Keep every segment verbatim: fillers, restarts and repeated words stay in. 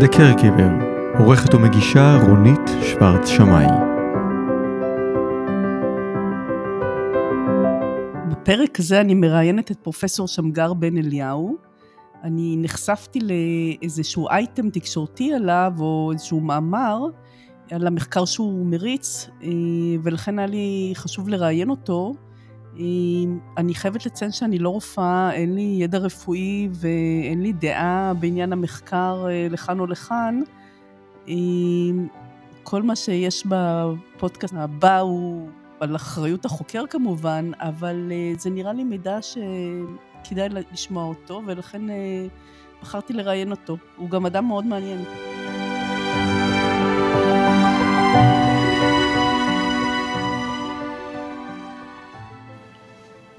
דקרקבר, עורכת ומגישה רונית שוורץ שמאי. בפרק הזה אני מראיינת את פרופסור שמגר בן אליהו. אני נחשפתי לאיזשהו אייטם תקשורתי עליו או איזשהו מאמר על המחקר שהוא מריץ, ולכן היה לי חשוב לראיין אותו. אני חייבת לציין שאני לא רופאה, אין לי ידע רפואי ואין לי דעה בעניין המחקר לכאן או לכאן. כל מה שיש בפודקאסט הבא הוא על אחריות החוקר כמובן, אבל זה נראה לי מידע שכדאי לשמוע אותו, ולכן בחרתי לראיין אותו. הוא גם אדם מאוד מעניין.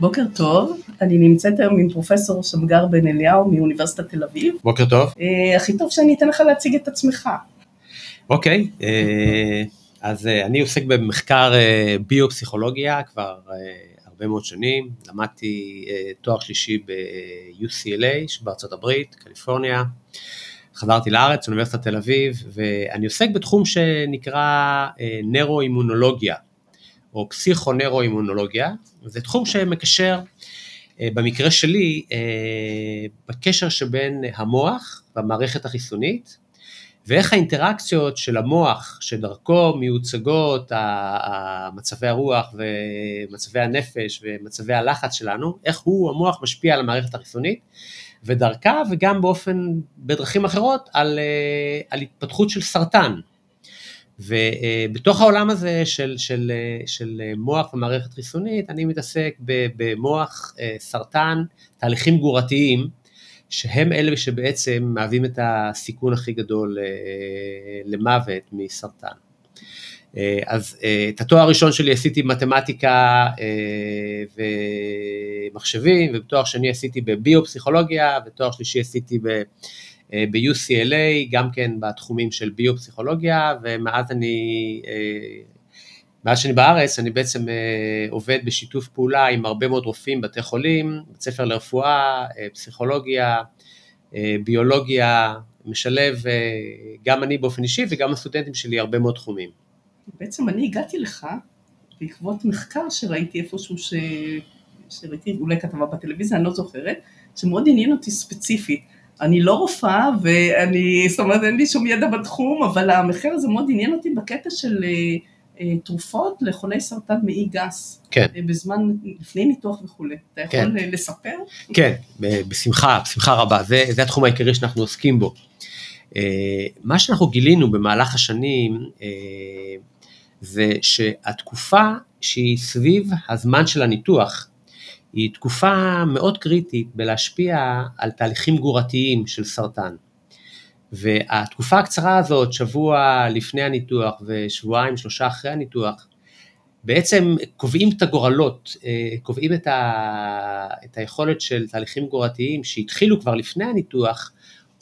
בוקר טוב, אני נמצאת היום עם פרופסור שמגר בן אליהו מאוניברסיטת תל אביב. בוקר טוב. Uh, הכי טוב שאני אתן לך להציג את עצמך. אוקיי, okay, uh, אז uh, אני עוסק במחקר uh, ביו-פסיכולוגיה כבר uh, הרבה מאוד שנים, למדתי uh, תואר שלישי ב-יו סי אל איי בארצות הברית, קליפורניה, חזרתי לארץ, אוניברסיטת תל אביב, ואני עוסק בתחום שנקרא uh, נוירואימונולוגיה, או פסיכונוירואימונולוגיה. זה תחום שמקשר, במקרה שלי, בקשר שבין המוח והמערכת החיסונית, ואיך האינטראקציות של המוח, שדרכו מיוצגות מצבי הרוח ומצבי הנפש ומצבי הלחץ שלנו, איך הוא, המוח, משפיע על המערכת החיסונית, ודרכה וגם באופן, בדרכים אחרות, על, על התפתחות של סרטן. ובתוך העולם הזה של, של, של מוח ומערכת חיסונית, אני מתעסק במוח סרטן, תהליכים גורתיים, שהם אלה שבעצם מהווים את הסיכון הכי גדול למוות מסרטן. אז את התואר הראשון שלי עשיתי במתמטיקה ומחשבים, ובתואר שני עשיתי בביו-פסיכולוגיה, ותואר שלישי עשיתי ב... ב-יו סי אל איי, גם כן בתחומים של ביו-פסיכולוגיה, ומאז אני, מאז שאני בארץ, אני בעצם עובד בשיתוף פעולה עם הרבה מאוד רופאים, בתי חולים, בית ספר לרפואה, פסיכולוגיה, ביולוגיה, משלב גם אני באופן אישי, וגם הסטודנטים שלי הרבה מאוד תחומים. בעצם אני הגעתי לך בעקבות מחקר שראיתי איפשהו ש... שראיתי אולי כתבה בטלוויזיה, אני לא זוכרת, שמאוד עניין אותי ספציפית. אני לא רופאה, ואני, זאת אומרת, אין לי שום ידע בתחום, אבל המחקר הזה מאוד עניין אותי בקטע של אה, תרופות לחולי סרטן מעי גס. כן. אה, בזמן, לפני ניתוח וכו'. אתה יכול כן. לספר? כן, בשמחה, בשמחה רבה. זה, זה התחום העיקרי שאנחנו עוסקים בו. אה, מה שאנחנו גילינו במהלך השנים, אה, זה שהתקופה שהיא סביב הזמן של הניתוח, היא תקופה מאוד קריטית בלהשפיע על תהליכים גורתיים של סרטן. והתקופה הקצרה הזאת, שבוע לפני הניתוח ושבועיים, שלושה אחרי הניתוח, בעצם קובעים את הגורלות, קובעים את, ה... את היכולת של תהליכים גורתיים שהתחילו כבר לפני הניתוח,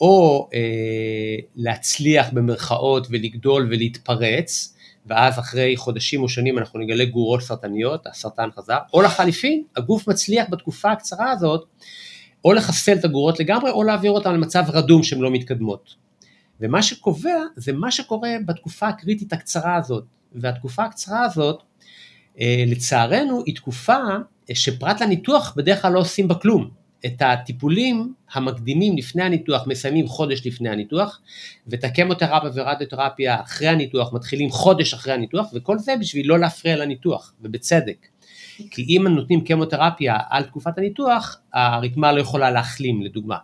או אה, להצליח במרכאות ולגדול ולהתפרץ, ואז אחרי חודשים או שנים אנחנו נגלה גורות סרטניות, הסרטן חזר, או לחליפין, הגוף מצליח בתקופה הקצרה הזאת, או לחסל את הגורות לגמרי, או להעביר אותן למצב רדום שהן לא מתקדמות. ומה שקובע, זה מה שקורה בתקופה הקריטית הקצרה הזאת, והתקופה הקצרה הזאת, לצערנו, היא תקופה שפרט לניתוח בדרך כלל לא עושים בה כלום. את הטיפולים המקדימים לפני הניתוח, מסיימים חודש לפני הניתוח, ותקימותרפיה ורדיותרפיה אחרי הניתוח, מתחילים חודש אחרי הניתוח, וכל זה בשביל לא להפריע לניתוח, ובצדק. כי אם נותנים קימותרפיה על תקופת הניתוח, הרקמה לא יכולה להחלים, לדוגמה.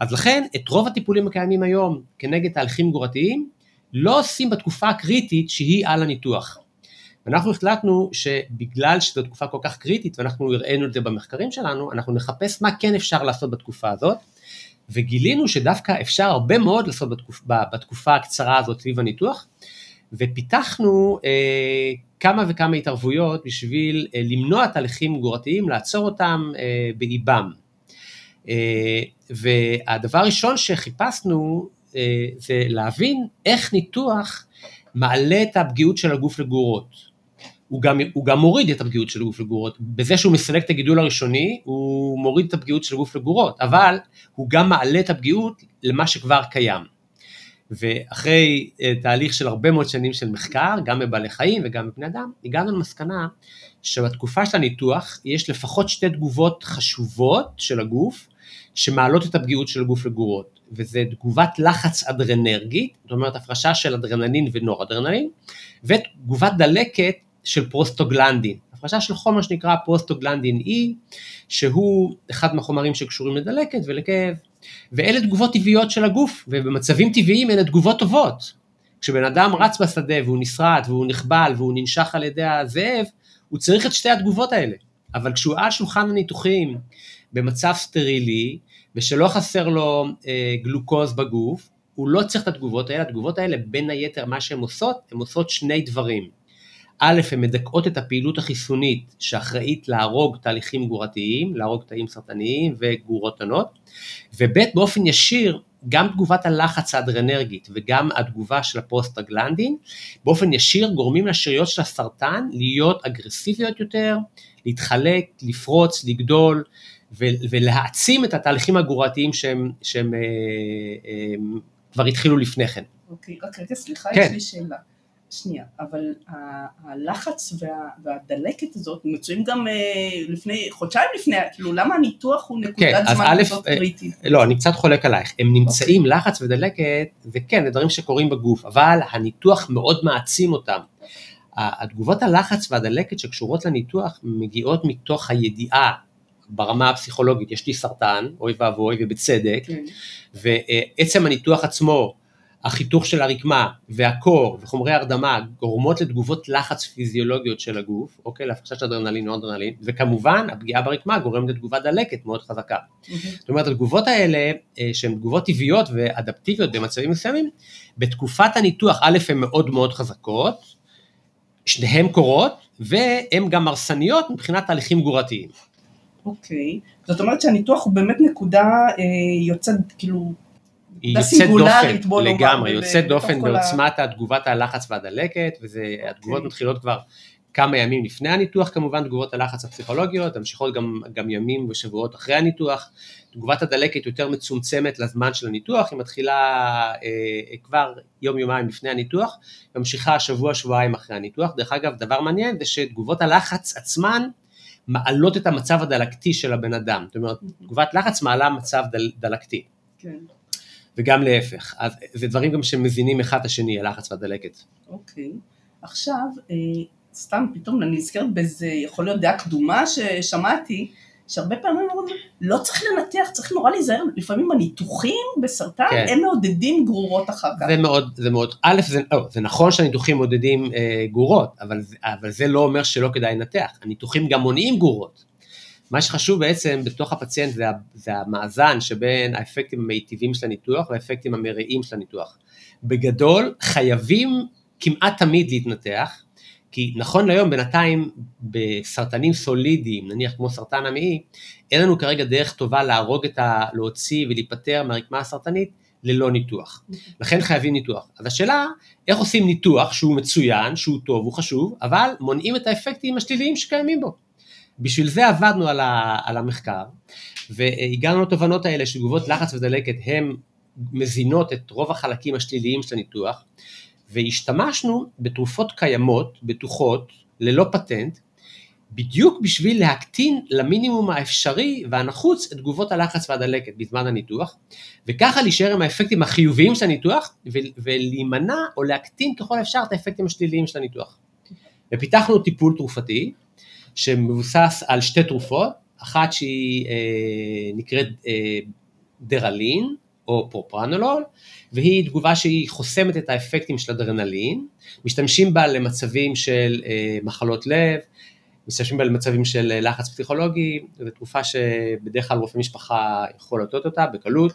אז לכן, את רוב הטיפולים הקיימים היום, כנגד תהליכים גורתיים, לא עושים בתקופה הקריטית שהיא על הניתוח. ואנחנו החלטנו שבגלל שזו תקופה כל כך קריטית, ואנחנו הראינו את זה במחקרים שלנו, אנחנו נחפש מה כן אפשר לעשות בתקופה הזאת, וגילינו שדווקא אפשר הרבה מאוד לעשות בתקופ... בתקופה הקצרה הזאת סביב הניתוח, ופיתחנו אה, כמה וכמה התערבויות בשביל אה, למנוע תהליכים גורתיים, לעצור אותם אה, באיבם. אה, והדבר הראשון שחיפשנו אה, זה להבין איך ניתוח מעלה את הפגיעות של הגוף לגורות. הוא גם, הוא גם מוריד את הפגיעות של הגוף לגורות, בזה שהוא מסלק את הגידול הראשוני, הוא מוריד את הפגיעות של הגוף לגורות, אבל הוא גם מעלה את הפגיעות למה שכבר קיים. ואחרי תהליך של הרבה מאוד שנים של מחקר, גם בבעלי חיים וגם בבני אדם, הגענו למסקנה שבתקופה של הניתוח יש לפחות שתי תגובות חשובות של הגוף, שמעלות את הפגיעות של הגוף לגורות, וזה תגובת לחץ אדרנרגית, זאת אומרת הפרשה של אדרנלין ונורדרנלין, ותגובת דלקת של פרוסטוגלנדין, הפרשה של חומר שנקרא פרוסטוגלנדין E, שהוא אחד מהחומרים שקשורים לדלקת ולכאב, ואלה תגובות טבעיות של הגוף, ובמצבים טבעיים אלה תגובות טובות, כשבן אדם רץ בשדה והוא נשרט והוא נחבל והוא ננשך על ידי הזאב, הוא צריך את שתי התגובות האלה, אבל כשהוא על שולחן הניתוחים, במצב סטרילי, ושלא חסר לו אה, גלוקוז בגוף, הוא לא צריך את התגובות האלה, התגובות האלה בין היתר מה שהן עושות, הן עושות שני דברים, א', הן מדכאות את הפעילות החיסונית, שאחראית להרוג תהליכים גורתיים, להרוג תאים סרטניים וגורות קטנות, וב' באופן ישיר, גם תגובת הלחץ האדרנרגית, וגם התגובה של הפרוסטגלנדין, באופן ישיר גורמים לשריות של הסרטן, להיות אגרסיביות יותר, להתחלק, לפרוץ, לגדול, ולהעצים את התהליכים הגורתיים שהם, שהם אה, אה, כבר התחילו לפני כן. אוקיי, רק רגע, סליחה, כן. יש לי שאלה. שנייה, אבל הלחץ וה, והדלקת הזאת מצויים גם לפני, חודשיים לפני, כאילו למה הניתוח הוא נקודת כן, זמן א', הזאת קריטית? לא, אני קצת חולק עלייך, הם נמצאים okay. לחץ ודלקת, וכן, זה דברים שקורים בגוף, אבל הניתוח מאוד מעצים אותם. התגובות הלחץ והדלקת שקשורות לניתוח מגיעות מתוך הידיעה, ברמה הפסיכולוגית, יש לי סרטן, אוי ואבוי, ובצדק, okay. ועצם הניתוח עצמו, החיתוך של הרקמה והקור וחומרי הרדמה גורמות לתגובות לחץ פיזיולוגיות של הגוף, אוקיי, להפרשה של אדרנלין או אדרנלין, וכמובן הפגיעה ברקמה גורמת לתגובה דלקת מאוד חזקה. Mm-hmm. זאת אומרת, התגובות האלה, שהן תגובות טבעיות ואדפטיביות במצבים מסוימים, בתקופת הניתוח א' הן מאוד מאוד חזקות, שניהן קורות, והן גם הרסניות מבחינת תהליכים גורתיים. אוקיי, זאת אומרת שהניתוח הוא באמת נקודה אה, יוצאת כאילו, היא יוצאת דופן, לגמרי, יוצאת דופן בעוצמת התגובת הלחץ והדלקת, והתגובות מתחילות כבר כמה ימים לפני הניתוח, כמובן תגובות הלחץ הפסיכולוגיות, המשיכות גם, גם ימים ושבועות אחרי הניתוח, תגובת הדלקת יותר מצומצמת לזמן של הניתוח, היא מתחילה אה, כבר יום יומיים לפני הניתוח, ממשיכה שבוע שבועיים אחרי הניתוח, דרך אגב דבר מעניין זה שתגובות הלחץ עצמן, מעלות את המצב הדלקתי של הבן אדם, זאת אומרת, תגובת לחץ מעלה מצב דל, דלקתי, כן. וגם להפך, אז זה דברים גם שמזינים אחד השני, הלחץ והדלקת. אוקיי, עכשיו, סתם פתאום אני נזכרת באיזה, יכול להיות דעה קדומה ששמעתי, שהרבה פעמים לא צריך לנתח, צריך נורא להיזהר, לפעמים הניתוחים בסרטן, כן. הם מעודדים גרורות אחר כך. זה מאוד, זה מאוד, א', זה, לא, זה נכון שהניתוחים מעודדים אה, גרורות, אבל, אבל זה לא אומר שלא כדאי לנתח, הניתוחים גם מונעים גרורות. מה שחשוב בעצם בתוך הפציינט זה, זה המאזן שבין האפקטים המיטיביים של הניתוח והאפקטים המרעיים של הניתוח. בגדול חייבים כמעט תמיד להתנתח, כי נכון להיום בינתיים בסרטנים סולידיים, נניח כמו סרטן המעי, אין לנו כרגע דרך טובה להרוג את ה... להוציא ולהיפטר מהרקמה הסרטנית ללא ניתוח. לכן חייבים ניתוח. אז השאלה, איך עושים ניתוח שהוא מצוין, שהוא טוב, הוא חשוב, אבל מונעים את האפקטים השליליים שקיימים בו. בשביל זה עבדנו על, ה, על המחקר, והגענו לתובנות האלה שתגובות לחץ ודלקת הן מזינות את רוב החלקים השליליים של הניתוח, והשתמשנו בתרופות קיימות, בטוחות, ללא פטנט, בדיוק בשביל להקטין למינימום האפשרי והנחוץ את תגובות הלחץ והדלקת בזמן הניתוח, וככה להישאר עם האפקטים החיוביים של הניתוח, ולהימנע או להקטין ככל אפשר את האפקטים השליליים של הניתוח. ופיתחנו טיפול תרופתי, שמבוסס על שתי תרופות, אחת שהיא אה, נקראת אה, דרלין או פרופרנולול, והיא תגובה שהיא חוסמת את האפקטים של אדרנלין, משתמשים בה למצבים של אה, מחלות לב, משתמשים בה למצבים של אה, לחץ פסיכולוגי, זו תרופה שבדרך כלל רופא משפחה יכול לתת אותה בקלות,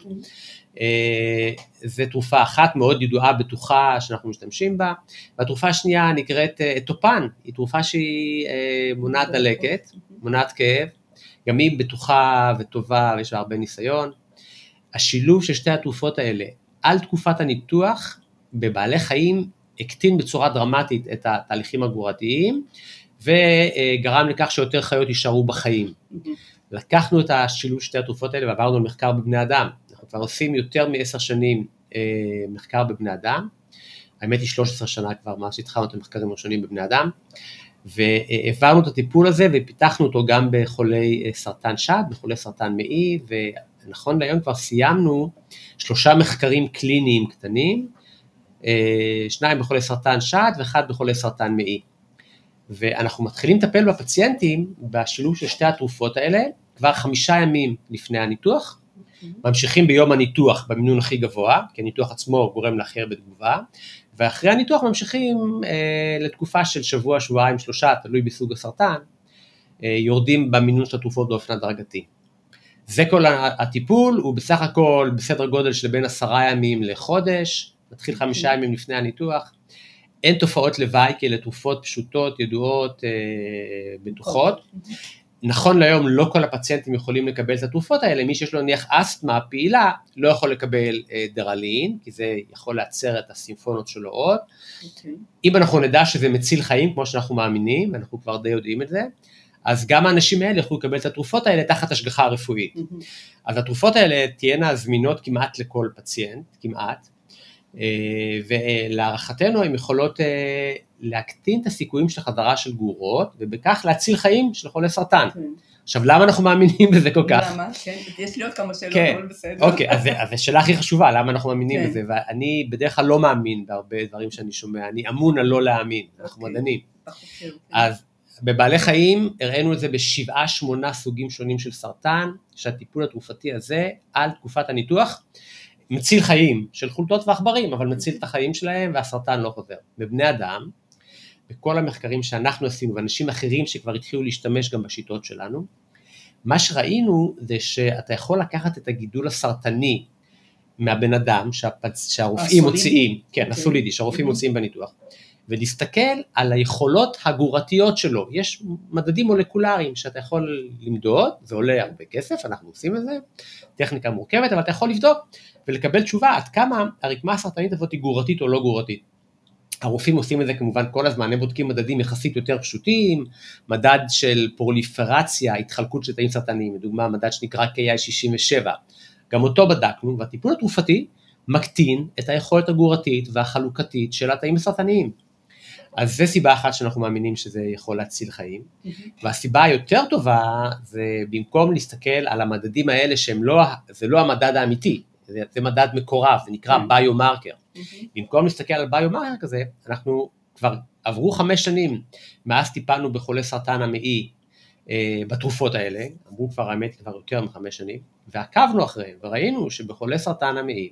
אה, זו תרופה אחת מאוד ידועה בטוחה שאנחנו משתמשים בה, והתרופה השנייה נקראת אה, טופן, היא תרופה שהיא אה, מונעת דלקת, מונעת כאב, גם היא בטוחה וטובה ויש לה הרבה ניסיון, השילוב של שתי התרופות האלה על תקופת הניתוח בבעלי חיים הקטין בצורה דרמטית את התהליכים הגורתיים, וגרם לכך שיותר חיות יישארו בחיים. Mm-hmm. לקחנו את השילוב שתי התרופות האלה ועברנו למחקר בבני אדם, אנחנו כבר עושים יותר מעשר שנים מחקר בבני אדם, האמת היא שלוש עשרה שנה כבר מאז התחלנו את המחקרים הראשונים בבני אדם, והעברנו את הטיפול הזה ופיתחנו אותו גם בחולי סרטן שד, בחולי סרטן מעי, ונכון להיום כבר סיימנו שלושה מחקרים קליניים קטנים, שניים בחולי סרטן שד ואחד בחולי סרטן מעי. ואנחנו מתחילים לטפל בפציינטים בשילוב של שתי התרופות האלה, כבר חמישה ימים לפני הניתוח, ממשיכים ביום הניתוח במינון הכי גבוה, כי הניתוח עצמו גורם להכי הרבה תגובה, ואחרי הניתוח ממשיכים אה, לתקופה של שבוע, שבועיים, שלושה, תלוי בסוג הסרטן, אה, יורדים במינון של התרופות באופן הדרגתי. זה כל הטיפול, הוא בסך הכל בסדר גודל של בין עשרה ימים לחודש, נתחיל חמישה ימים לפני הניתוח, אין תופעות לוואי, כי אלה תרופות פשוטות, ידועות, אה, בטוחות, נכון להיום לא כל הפציינטים יכולים לקבל את התרופות האלה, מי שיש לו נניח אסתמה פעילה, לא יכול לקבל אה, דרלין, כי זה יכול לעצר את הסימפונות שלו עוד, okay. אם אנחנו נדע שזה מציל חיים, כמו שאנחנו מאמינים, אנחנו כבר די יודעים את זה, אז גם האנשים האלה יכולים לקבל את התרופות האלה, תחת השגחה הרפואית, mm-hmm. אז התרופות האלה תהיינה זמינות כמעט לכל פציינט, כמעט, ולהערכתנו הן יכולות להקטין את הסיכויים של חזרה של גורות, ובכך להציל חיים של חולי סרטן. עכשיו, למה אנחנו מאמינים בזה כל כך? למה? כן, יש לי עוד כמה שאלות, אבל בסדר. אוקיי, אז השאלה הכי חשובה, למה אנחנו מאמינים בזה, ואני בדרך כלל לא מאמין בהרבה דברים שאני שומע, אני אמון על לא להאמין, אנחנו מדענים. אז בבעלי חיים הראינו את זה בשבעה, שמונה סוגים שונים של סרטן, שהטיפול התרופתי הזה על תקופת הניתוח, מציל חיים של חולדות ועכברים, אבל מציל את החיים שלהם והסרטן לא חוזר. בבני אדם, בכל המחקרים שאנחנו עשינו, ואנשים אחרים שכבר התחילו להשתמש גם בשיטות שלנו, מה שראינו זה שאתה יכול לקחת את הגידול הסרטני מהבן אדם, שהפצ... שהרופאים מוציאים, כן, הסולידי, שהרופאים מוציאים בניתוח, ולהסתכל על היכולות הגורתיות שלו. יש מדדים מולקולריים שאתה יכול למדוד, זה עולה הרבה כסף, אנחנו עושים את זה, טכניקה מורכבת, אבל אתה יכול לבדוק ולקבל תשובה עד כמה הרקמה הסרטנית הזאת היא גורתית או לא גורתית. הרופאים עושים את זה כמובן כל הזמן, הם בודקים מדדים יחסית יותר פשוטים, מדד של פרוליפרציה, התחלקות של תאים סרטניים, לדוגמה מדד שנקרא K I שישים ושבע, גם אותו בדקנו, והטיפול התרופתי מקטין את היכולת הגורתית והחלוקתית של התאים הסרטניים. אז זו סיבה אחת שאנחנו מאמינים שזה יכול להציל חיים, mm-hmm. והסיבה היותר טובה זה במקום להסתכל על המדדים האלה שהם לא, זה לא המדד האמיתי, זה, זה מדד מקורב, זה נקרא mm-hmm. ביומרקר, mm-hmm. במקום להסתכל על ביומרקר כזה, אנחנו כבר עברו חמש שנים, מאז טיפלנו בחולי סרטן המעי אה, בתרופות האלה, עברו כבר האמת כבר יותר מחמש שנים, ועקבנו אחריהם וראינו שבחולי סרטן המעי,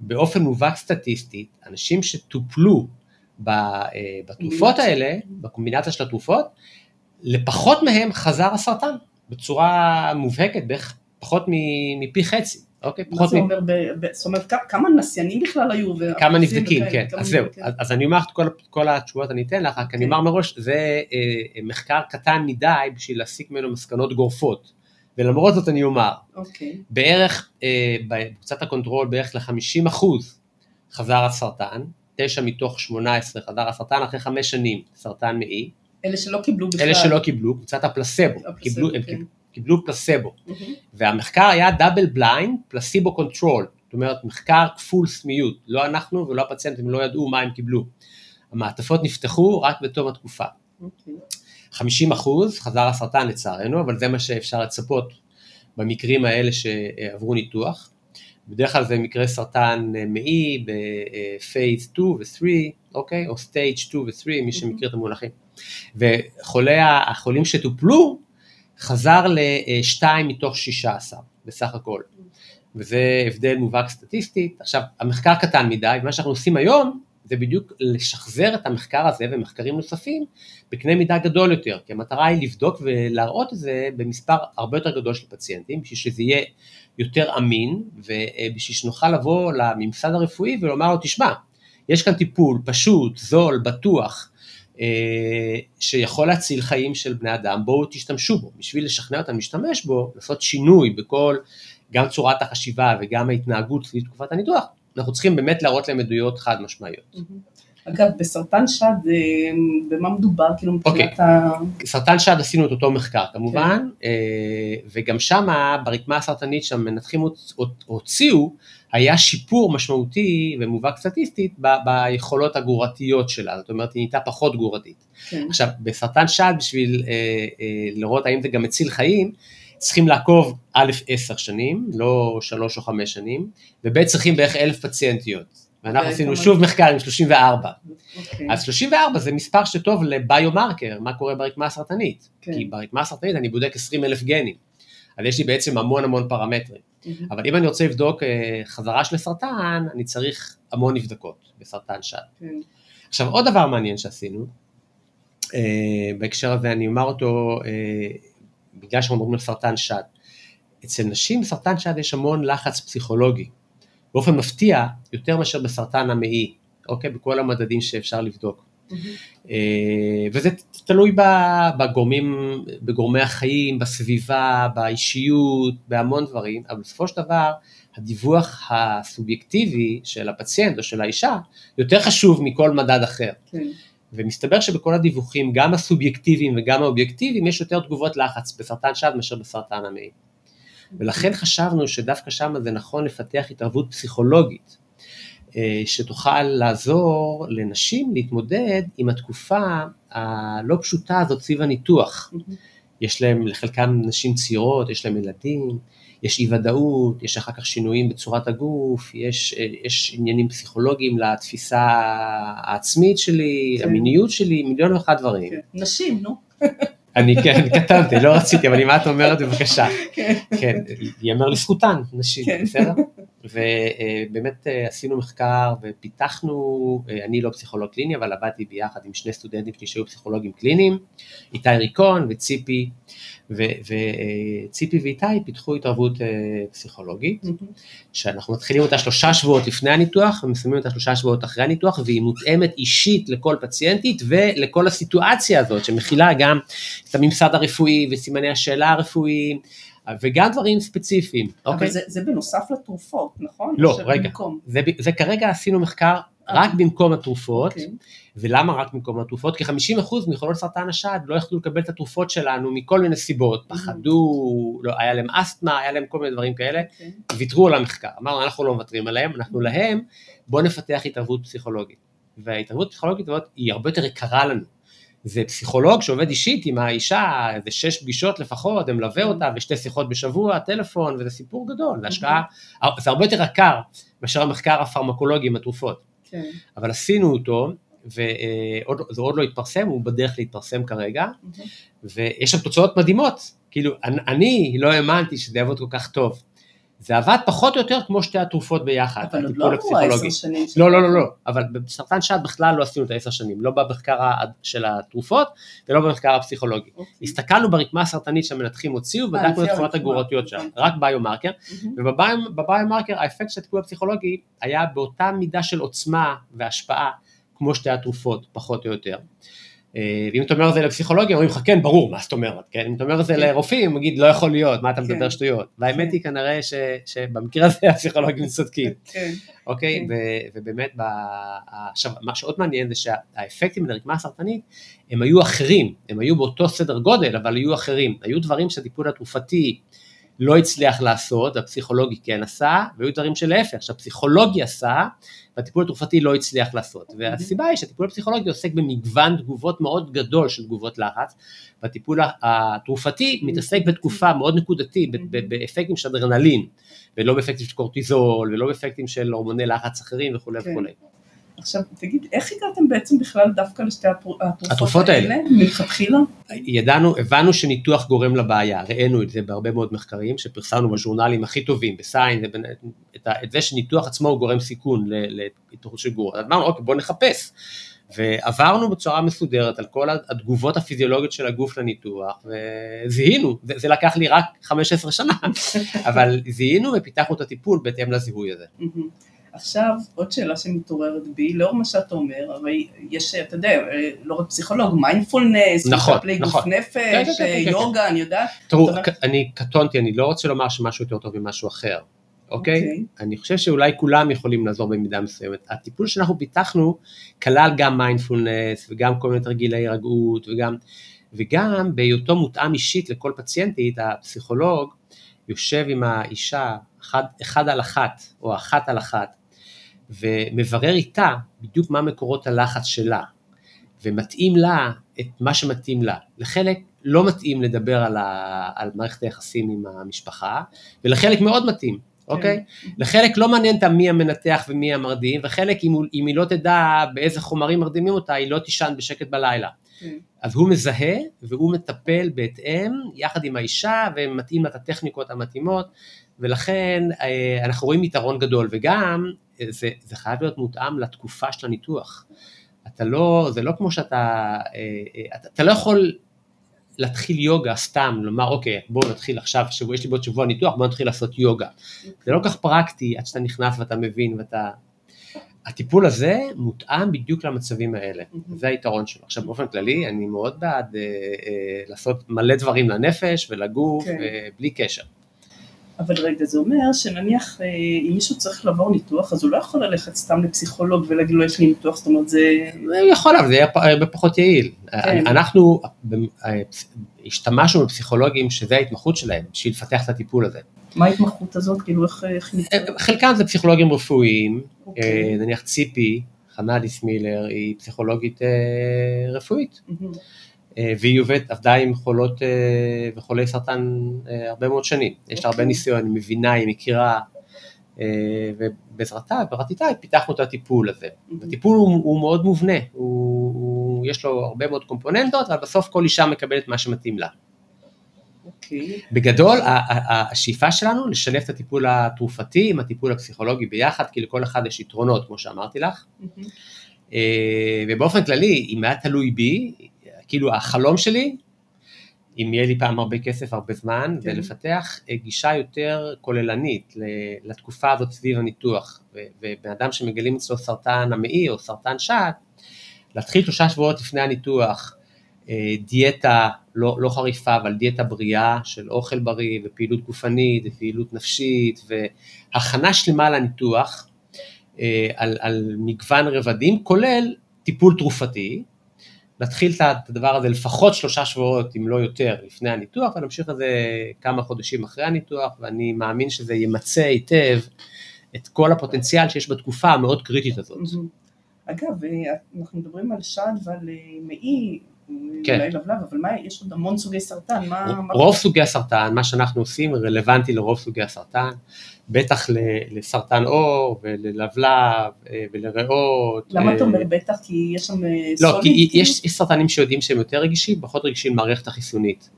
באופן מובהק סטטיסטית, אנשים שטופלו, בתרופות האלה, בקומבינציה של התרופות, לפחות מהם חזר הסרטן, בצורה מובהקת, בערך פחות מפי חצי, אוקיי? זאת אומרת, כמה נסיינים בכלל היו? כמה נבדקים, כן, אז זהו, אז אני אומר את כל התשובות אני אתן לך, כי אני אומר מראש, זה מחקר קטן מדי, בשביל להסיק ממנו מסקנות גורפות, ולמרות זאת אני אומר, בערך, בקבוצת הקונטרול, בערך ל-חמישים אחוז חזר הסרטן, תשע מתוך שמונה עשרה חדר הסרטן, אחרי חמש שנים, סרטן מעי. אלה שלא קיבלו בכלל. אלה שלא קיבלו, קבוצת הפלסבו, קיבלו, הם קיבלו פלסבו. והמחקר היה דאבל בליינד, פלסיבו קונטרול, זאת אומרת, מחקר כפול סמיות, לא אנחנו ולא הפציינטים לא ידעו מה הם קיבלו. המעטפות נפתחו רק בתום התקופה. חמישים אחוז חדר הסרטן לצערנו, אבל זה מה שאפשר לצפות במקרים האלה שעברו ניתוח. בדרך כלל זה מקרה סרטן מעי בפייז שתיים ו-שלוש, אוקיי? או סטייג' שתיים ו-שלוש, מי שמכיר את המונחים. והחולים שטופלו חזר ל-שתיים מתוך שש עשרה בסך הכל. וזה הבדל מובהק סטטיסטית. עכשיו, המחקר קטן מדי, ומה שאנחנו עושים היום, זה בדיוק לשחזר את המחקר הזה ומחקרים נוספים בקנה מידה גדול יותר, כי המטרה היא לבדוק ולהראות את זה במספר הרבה יותר גדול של פציינטים, בשביל שזה יהיה יותר אמין, ובשביל שנוכל לבוא לממסד הרפואי ולומר לו, תשמע, יש כאן טיפול פשוט, זול, בטוח, שיכול להציל חיים של בני אדם, בואו תשתמשו בו, בשביל לשכנע אותם להשתמש בו, לעשות שינוי בכל, גם צורת החשיבה וגם ההתנהגות לתקופת הניתוח. אנחנו צריכים באמת להראות להם עדויות חד משמעיות. אגב, בסרטן שד, במה מדובר? כאילו מבחינת okay. ה... סרטן שד עשינו את אותו מחקר, כמובן, okay. וגם שם, ברקמה הסרטנית שהמנתחים הוציאו, היה שיפור משמעותי ומובהק סטטיסטית ב- ביכולות הגורתיות שלה, זאת אומרת, היא נהייתה פחות גורתית. Okay. עכשיו, בסרטן שד, בשביל אה, אה, לראות האם זה גם מציל חיים, צריכים לעקוב א' עשר שנים, לא שלוש או חמש שנים, וב' צריכים בערך אלף פציינטיות. ואנחנו עשינו שוב מחקר עם שלושים וארבע. אז שלושים וארבע זה מספר שטוב לביומרקר, מה קורה ברקמה הסרטנית. כי ברקמה הסרטנית אני בודק עשרים אלף גנים, אז יש לי בעצם המון המון פרמטרים. אבל אם אני רוצה לבדוק חזרה של סרטן, אני צריך המון נבדקות בסרטן שד. עכשיו עוד דבר מעניין שעשינו, בהקשר הזה אני אומר אותו, בגלל שאנחנו מדברים על סרטן שד, אצל נשים בסרטן שד יש המון לחץ פסיכולוגי, באופן מפתיע, יותר מאשר בסרטן המעי, אוקיי? בכל המדדים שאפשר לבדוק. וזה תלוי בגורמים, בגורמי החיים, בסביבה, באישיות, בהמון דברים, אבל בסופו של דבר, הדיווח הסובייקטיבי של הפציינט או של האישה, יותר חשוב מכל מדד אחר. ומסתבר שבכל הדיווחים, גם הסובייקטיביים וגם האובייקטיביים, יש יותר תגובות לחץ בסרטן שד מאשר בסרטן המעי. ולכן חשבנו שדווקא שם זה נכון לפתח התערבות פסיכולוגית, שתוכל לעזור לנשים להתמודד עם התקופה הלא פשוטה הזאת סביב הניתוח. יש להם, לחלקם נשים צעירות, יש להם ילדים, יש אי ודאות, יש אחר כך שינויים בצורת הגוף, יש, יש עניינים פסיכולוגיים לתפיסה העצמית שלי, המיניות שלי, מיליון ואחד דברים. נשים, נו. אני כן, קטנתי, לא רציתי, אבל אם את אומרת, בבקשה. כן, יאמר לזכותן, נשים, בסדר? ובאמת עשינו מחקר ופיתחנו, אני לא פסיכולוג קליני, אבל עבדתי ביחד עם שני סטודנטים שהיו פסיכולוגים קליניים, איתי ריקון וציפי, וציפי ואיתי פיתחו התערבות פסיכולוגית, שאנחנו מתחילים אותה שלושה שבועות לפני הניתוח, ומסיימים אותה שלושה שבועות אחרי הניתוח, והיא מותאמת אישית לכל פציינטית, ולכל הסיטואציה הזאת, שמכילה גם את הממסד הרפואי, וסימני השאלה הרפואיים, וגם דברים ספציפיים. אבל אוקיי? זה, זה בנוסף לתרופות, נכון? לא, רגע. זה, זה כרגע עשינו מחקר רק במקום התרופות, אוקיי. ולמה רק במקום התרופות? כי חמישים אחוז מחולות סרטן השד לא יכלו לקבל את התרופות שלנו מכל מיני סיבות, פחדו, לא, היה להם אסתמה, היה להם כל מיני דברים כאלה, אוקיי. ויתרו על המחקר, אמרנו אנחנו לא מוותרים עליהם, אנחנו להם, בואו נפתח התערבות פסיכולוגית, וההתערבות הפסיכולוגית היא הרבה יותר יקרה לנו, זה פסיכולוג שעובד אישית עם האישה, זה שש פגישות לפחות, הם מלווה אותה, ושתי שיחות בשבוע, טלפון, וזה סיפור גדול, להשקעה, זה הרבה יותר יקר, מאשר המחקר הפרמקולוגי עם התרופות. אבל עשינו אותו, וזה עוד לא התפרסם, הוא בדרך להתפרסם כרגע, ויש שם תוצאות מדהימות, כאילו, אני לא האמנתי שזה עבוד כל כך טוב, זה עבד פחות או יותר כמו שתי התרופות ביחד, הטיפול הפסיכולוגי. לא, לא, לא, לא, אבל בסרטן שד בכלל לא עשינו את העשר שנים, לא במחקר של התרופות, ולא במחקר הפסיכולוגי. הסתכלנו ברקמה הסרטנית שהמנתחים הוציאו, ובדקנו את תכונות הגורתיות שם, רק ביומרקר, ובביומרקר האפקט של הטיפול הפסיכולוגי, היה באותה מידה של עוצמה והשפעה, כמו שתי התרופות, פחות או יותר. ואם אתה אומר את זה לפסיכולוגיה, אומרים לך, כן, ברור, מה זאת אומרת, כן? אם אתה אומר את זה לרופאים, הוא יגיד, לא יכול להיות, מה אתה מדבר שטויות? והאמת היא כנראה שבמקרה הזה הפסיכולוגים צודקים. אוקיי? ובאמת, עכשיו, מה שעוד מעניין זה שהאפקטים לרקמה הסרטנית, הם היו אחרים, הם היו באותו סדר גודל, אבל היו אחרים. היו דברים שהטיפול התרופתי לא הצליח לעשות, הפסיכולוגי כן עשה, והיו דברים שלהפך, שהפסיכולוגי עשה, והטיפול התרופתי לא הצליח לעשות, והסיבה היא שהטיפול הפסיכולוגי עוסק במגוון תגובות מאוד גדול של תגובות לחץ, והטיפול התרופתי מתעסק בתקופה מאוד נקודתי, באפקטים של אדרנלין, ולא באפקטים של קורטיזול, ולא באפקטים של הורמוני לחץ אחרים וכו' וכו'. עכשיו, תגיד, איך הגעתם בעצם בכלל דווקא לשתי התרופות האלה? מלכתחילה? ידענו, הבנו שניתוח גורם לבעיה, ראינו את זה בהרבה מאוד מחקרים, שפרסמנו בז'ורנלים הכי טובים, בסיין, את זה שניתוח עצמו הוא גורם סיכון להתפתחות של גור. אז אמרנו, אוקיי, בואו נחפש. ועברנו בצורה מסודרת על כל התגובות הפיזיולוגיות של הגוף לניתוח, וזיהינו, זה לקח לי רק חמש עשרה שנה, אבל זיהינו ופיתחנו את הטיפול בהתאם לזיהוי הזה. עכשיו, עוד שאלה שמתעוררת בי, לאור מה שאתה אומר, הרי יש, אתה יודע, לא רק פסיכולוג, מיינדפולנס, מטפלי גוף נפש, יוגה, אני יודעת. תראו, אני קטונתי, אני לא רוצה לומר שמשהו יותר טוב ממשהו אחר, אוקיי? אני חושב שאולי כולם יכולים לעזור במידה מסוימת. הטיפול שאנחנו פיתחנו כלל גם מיינדפולנס, וגם כל מיני תרגילי הירגעות, וגם, וגם בהיותו מותאם אישית לכל פציינטית, הפסיכולוג יושב עם האישה אחד, אחד על אחת, או אחת על אחת, ומברר איתה בדיוק מה מקורות הלחץ שלה, ומתאים לה את מה שמתאים לה. לחלק לא מתאים לדבר על, ה, על מערכת היחסים עם המשפחה, ולחלק מאוד מתאים, אוקיי? לחלק לא מעניין את מי המנתח ומי המרדים, וחלק אם, אם היא לא תדע באיזה חומרים מרדימים אותה, היא לא תישן בשקט בלילה. אז הוא מזהה, והוא מטפל בהתאם, יחד עם האישה, ומתאים את הטכניקות המתאימות, ולכן אנחנו רואים יתרון גדול, וגם זה, זה חייב להיות מותאם לתקופה של הניתוח. אתה לא, זה לא כמו שאתה, אתה, אתה לא יכול להתחיל יוגה סתם, לומר אוקיי, בואו נתחיל עכשיו, שבוע, יש לי בעוד שבוע ניתוח, בואו נתחיל לעשות יוגה. זה לא כך פרקטי, עד שאתה נכנס ואתה מבין ואתה, הטיפול הזה מותאם בדיוק למצבים האלה, זה היתרון שלו. עכשיו באופן כללי, אני מאוד בעד אה, אה, לעשות מלא דברים לנפש ולגוף, כן. אה, בלי קשר. אבל רגע, זה אומר שנניח, אם מישהו צריך לעבור ניתוח, אז הוא לא יכול ללכת סתם לפסיכולוג ולהגיד לו, יש לי ניתוח, זאת אומרת, זה... הוא יכול, אבל זה יהיה בפחות יעיל. אנחנו השתמשנו בפסיכולוגים שזה ההתמחות שלהם, בשביל לפתח את הטיפול הזה. מה ההתמחות הזאת? כאילו איך... חלקם זה פסיכולוגים רפואיים, נניח ציפי, חנדיס מילר, היא פסיכולוגית רפואית. והיא עובדת, עבדה עם חולות וחולי סרטן הרבה מאוד שנים, יש לה הרבה ניסיון, היא מבינה, היא מכירה, ובעזרתה, ברתיתה, פיתחנו את הטיפול הזה. הטיפול הוא מאוד מובנה, יש לו הרבה מאוד קומפוננטות, אבל בסוף כל אישה מקבלת מה שמתאים לה. בגדול, השאיפה שלנו לשלב את הטיפול התרופתי עם הטיפול הפסיכולוגי ביחד, כי לכל אחד יש יתרונות, כמו שאמרתי לך, ובאופן כללי, אם היה תלוי בי, כאילו החלום שלי, אם יהיה לי פעם הרבה כסף, הרבה זמן, כן. ולפתח גישה יותר כוללנית לתקופה הזאת סביב הניתוח, ובן אדם שמגלים אצלו סרטן המעי או סרטן שד, להתחיל שלושה שבועות לפני הניתוח, דיאטה לא, לא חריפה, אבל דיאטה בריאה של אוכל בריא ופעילות גופנית ופעילות נפשית, והכנה שלמה לניתוח על, על מגוון רבדים, כולל טיפול תרופתי, להתחיל את הדבר הזה לפחות שלושה שבועות, אם לא יותר, לפני הניתוח, ונמשיך את זה כמה חודשים אחרי הניתוח, ואני מאמין שזה ימצא היטב את כל הפוטנציאל שיש בתקופה המאוד קריטית הזאת. אגב, אנחנו מדברים על שד ועל מעי, אולי לבלב, אבל יש עוד המון סוגי סרטן. רוב סוגי הסרטן, מה שאנחנו עושים רלוונטי לרוב סוגי הסרטן, בטח לסרטן אור וללבלב ולריאות. למה אתה אומר בטח? כי יש שם סוליד? לא, כי יש סרטנים שיודעים שהם יותר רגישים, פחות רגישים למערכת החיסונית.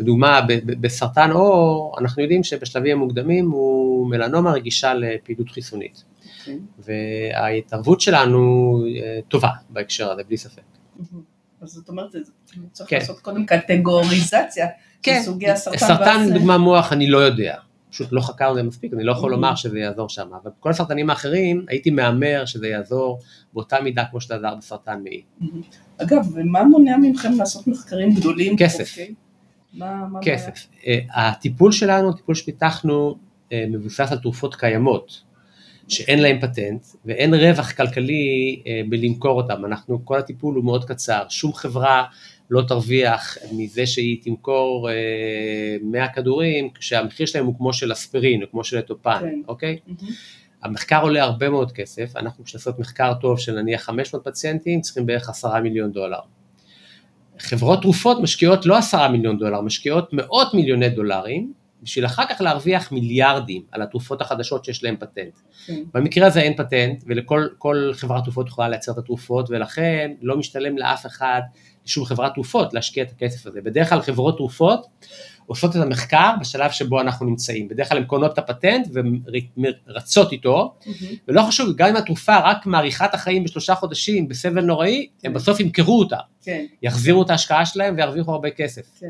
לדוגמה, בסרטן אור אנחנו יודעים שבשלבים המוקדמים הוא מלנומה רגישה לפעילות חיסונית. וההתערבות שלנו טובה בהקשר הזה, בלי ספק. אז זאת אומרת, צריך לעשות קודם קטגוריזציה של סוגי הסרטן. סרטן, דוגמה מוח, אני לא יודע. פשוט לא חקר על זה מספיק, אני לא יכול לומר שזה יעזור שם, אבל בכל הסרטנים האחרים הייתי מאמר שזה יעזור באותה מידה כמו שזה עזר בסרטן מעי. אגב, ומה מונע ממכם לעשות מחקרים גדולים? כסף. כסף. הטיפול שלנו, הטיפול שפיתחנו, מבוסס על תרופות קיימות, שאין להם פטנט, ואין רווח כלכלי בלמכור אותם. אנחנו, כל הטיפול הוא מאוד קצר, שום חברה לא תרוויח מזה שהיא תמכור מאה כדורים, כשהמחיר שלהם הוא כמו של אספירין, או כמו של טופן, אוקיי? המחקר עולה הרבה מאוד כסף, אנחנו בשביל לעשות מחקר טוב של נניח חמש מאות פציינטים, צריכים בערך עשרה מיליון דולר. חברות תרופות משקיעות לא עשרה מיליון דולר, משקיעות מאות מיליוני דולרים, בשביל אחר כך להרוויח מיליארדים על התרופות החדשות שיש להם פטנט. במקרה הזה אין פטנט, ולכל חברת תרופות יכולה לייצר את התרופות, ולכן לא משתלם לאף אחד, לשום חברת תרופות, להשקיע את הכסף הזה. בדרך כלל חברות תרופות עושות את המחקר בשלב שבו אנחנו נמצאים. בדרך כלל הן קונות את הפטנט ורצות איתו, ולא חשוב, גם אם התרופה רק מאריכת החיים בשלושה חודשים, בסבל נוראי, הם בסוף ימכרו אותה, יחזירו את ההשקעה שלהם וירוויחו הרבה כסף.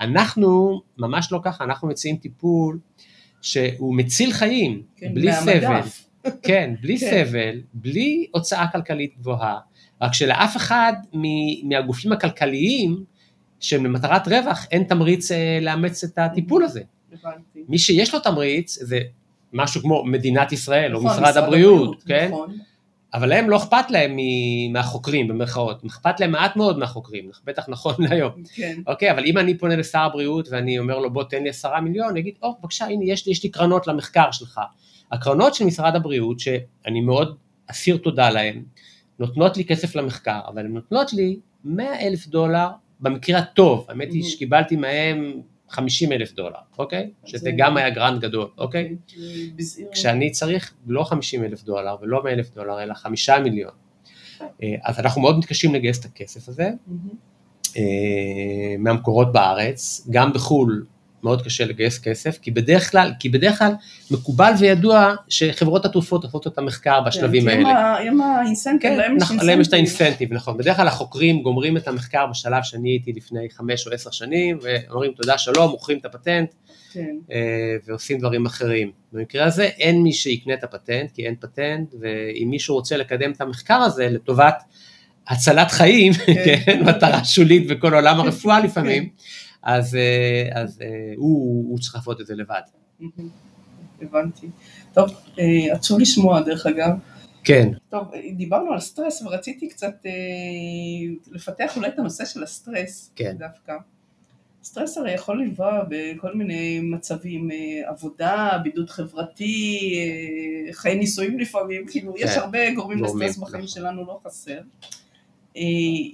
אנחנו, ממש לא ככה, אנחנו מציעים טיפול שהוא מציל חיים, בלי סבל, כן, בלי סבל, בלי הוצאה כלכלית גבוהה, רק שלאף אחד מהגופים הכלכליים, שהם למטרת רווח, אין תמריץ לאמץ את הטיפול הזה. מי שיש לו תמריץ, זה משהו כמו מדינת ישראל, או משרד הבריאות, כן? אבל להם לא אכפת להם מהחוקרים, במרכאות, אכפת להם מעט מאוד מהחוקרים, בטח נכון להיום. אוקיי, אבל אם אני פונה לשר הבריאות, ואני אומר לו, בוא תן לי עשרה מיליון, אני אגיד, או, בבקשה, הנה, יש לי קרנות למחקר שלך. הקרנות של משרד הבריאות, שאני מאוד אסיר תודה להם, נותנות לי כסף למחקר, אבל הן נותנות לי מאה אלף דולר, במקרה הטוב, האמת היא שקיבלתי מהם חמישים אלף דולר, אוקיי? שזה גם היה גרנד גדול, אוקיי? כשאני צריך לא חמישים אלף דולר ולא מאה אלף דולר, אלא חמישה מיליון. אז אנחנו מאוד מתקשים לגייס את הכסף הזה, מהמקורות בארץ, גם בחול מאוד קשה לגייס כסף, כי בדרך כלל, כי בדרך כלל מקובל וידוע שחברות התרופות עושות את המחקר בשלבים האלה. עם האינסנטיב, להם יש את האינסנטיב, נכון. בדרך כלל החוקרים גומרים את המחקר בשלב שאני הייתי לפני חמש או עשר שנים, ואומרים תודה שלום, מוכרים את הפטנט, ועושים דברים אחרים. במקרה הזה אין מי שיקנה את הפטנט, כי אין פטנט, ואם מישהו רוצה לקדם את המחקר הזה לטובת הצלת חיים, מטרה שולית בכל עולם הרפואה לפעמים, אז, אז הוא, הוא צריך לעשות את זה לבד. הבנתי. טוב, עצור לשמוע דרך אגב. כן. טוב, דיברנו על סטרס ורציתי קצת לפתח אולי את הנושא של הסטרס דווקא. סטרס הרי יכול ללווה בכל מיני מצבים, עבודה, בידוד חברתי, חיי נישואים לפעמים, כאילו יש הרבה גורמים לסטרס בחיים שלנו, לא חסר.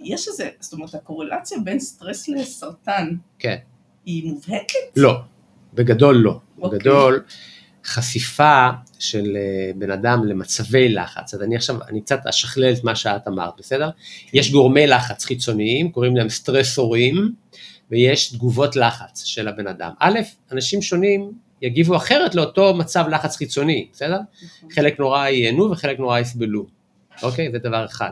יש איזה, זאת אומרת, הקורלציה בין סטרס לסרטן, כן. היא מובהקת? לא, בגדול לא, אוקיי. בגדול חשיפה של בן אדם למצבי לחץ, אז אני עכשיו, אני קצת אשכלל את מה שאת אמרת, בסדר? כן. יש גורמי לחץ חיצוניים, קוראים להם סטרסורים, ויש תגובות לחץ של הבן אדם. א', אנשים שונים יגיבו אחרת לאותו מצב לחץ חיצוני, בסדר? נכון. חלק נורא ייהנו וחלק נורא יסבלו, אוקיי? זה דבר אחד.